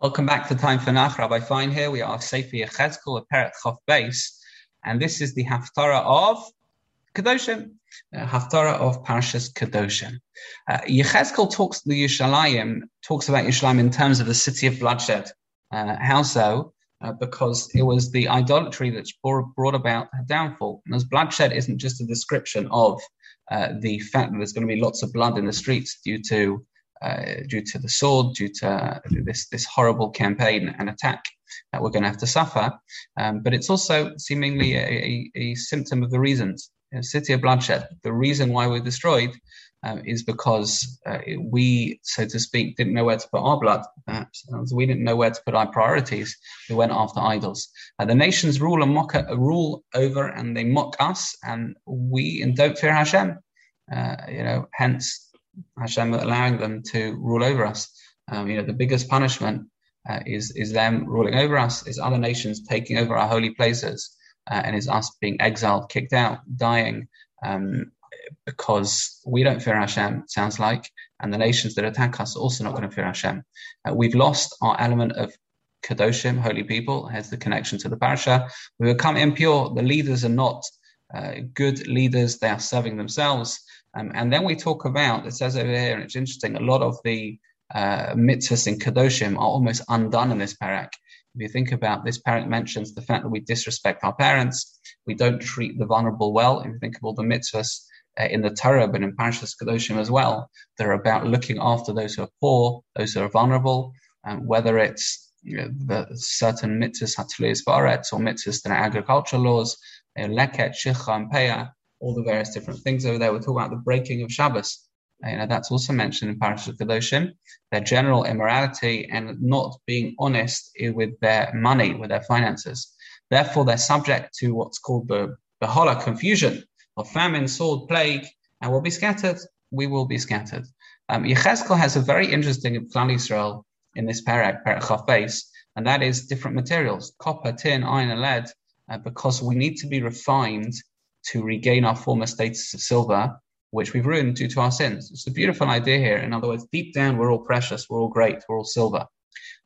Welcome back to Time for Nach. Rabbi Fine here. We are Sefer Yechezkel, a Perek Chaf Beis, and this is the Haftarah of Kedoshim, Haftarah of Parashat Kedoshim. Yechezkel talks about Yerushalayim in terms of the city of bloodshed. How so? Because it was the idolatry that brought about her downfall. And as bloodshed isn't just a description of the fact that there's going to be lots of blood in the streets due to the sword, due to this horrible campaign and attack that we're going to have to suffer. But it's also seemingly a symptom of the reasons. City of bloodshed. The reason why we're destroyed is because we, so to speak, didn't know where to put our blood. Perhaps we didn't know where to put our priorities. We went after idols. The nations rule over, and they mock us, and we don't fear Hashem. Hence, Hashem allowing them to rule over us. The biggest punishment is them ruling over us, is other nations taking over our holy places, and is us being exiled, kicked out, dying, because we don't fear Hashem, it sounds like, and the nations that attack us are also not going to fear Hashem. We've lost our element of Kedoshim, holy people. Here's the connection to the parasha. We become impure. The leaders are not good leaders. They are serving themselves. And then we talk about, it says over here, and it's interesting, a lot of the mitzvahs in Kedoshim are almost undone in this parak. If you think about this, parak mentions the fact that we disrespect our parents, we don't treat the vulnerable well. If you think of all the mitzvahs in the Torah, but in Parashat Kedoshim as well, they're about looking after those who are poor, those who are vulnerable, whether it's the certain mitzvahs, hatluyos ba'aretz, or mitzvahs that are agricultural laws, leket, shikha, and payah, all the various different things over there. We're talking about the breaking of Shabbos. That's also mentioned in Parashat Kedoshim. Their general immorality and not being honest with their money, with their finances. Therefore, they're subject to what's called the beholah, confusion, of famine, sword, plague, and will be scattered. We will be scattered. Yechezkel has a very interesting klal Yisrael in this Perek Chaf Beis, and that is different materials, copper, tin, iron, and lead, because we need to be refined to regain our former status of silver, which we've ruined due to our sins. It's a beautiful idea here. In other words, deep down, we're all precious, we're all great, we're all silver.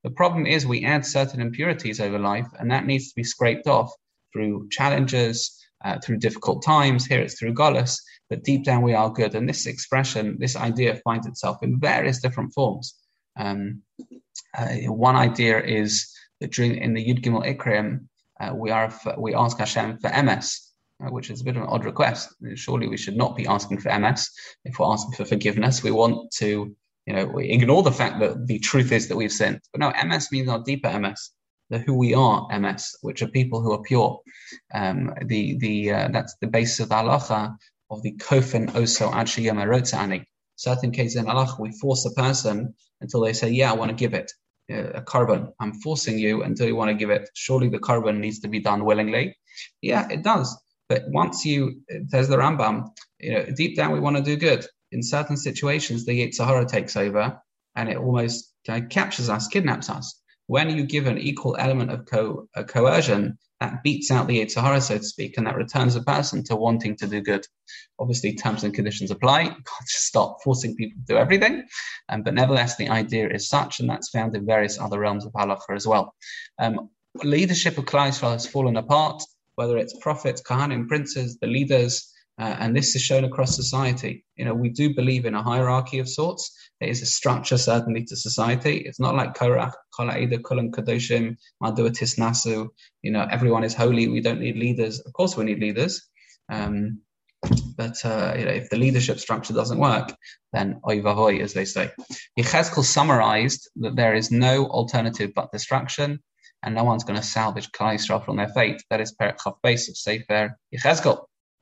The problem is we add certain impurities over life, and that needs to be scraped off through challenges, through difficult times. Here it's through Gollus, but deep down we are good. And this expression, this idea finds itself in various different forms. One idea is that in the Yud-Gimel Ikrim, we ask Hashem for emes, which is a bit of an odd request. Surely we should not be asking for emes. If we're asking for forgiveness, we want to, we ignore the fact that the truth is that we've sinned. But no, emes means our deeper emes, the who we are emes, which are people who are pure. That's the basis of the Alachah of the Kofen Oso Adshiyama Rozaani. Certain cases in Alachah, we force a person until they say, yeah, I want to give it. A carbon, I'm forcing you until you want to give it. Surely the carbon needs to be done willingly. Yeah, it does. But once says the Rambam, deep down we want to do good. In certain situations, the Yitzhahara takes over and it almost captures us, kidnaps us. When you give an equal element of coercion, that beats out the Yitzhahara, so to speak, and that returns a person to wanting to do good. Obviously, terms and conditions apply. You can't just start forcing people to do everything. But nevertheless, the idea is such, and that's found in various other realms of Alachah as well. Leadership of Klaeswar has fallen apart, whether it's prophets, Kohanim, princes, the leaders, and this is shown across society. We do believe in a hierarchy of sorts. There is a structure, certainly, to society. It's not like kara, ida, kulam kadoshim, Madhuatis nasu. Everyone is holy. We don't need leaders. Of course, we need leaders. But if the leadership structure doesn't work, then oy vavoy, as they say. Yechezkel summarized that there is no alternative but destruction, and no one's going to salvage Klaeswar from their fate. That is Perek Chaf Beis of Sefer Yechezkel.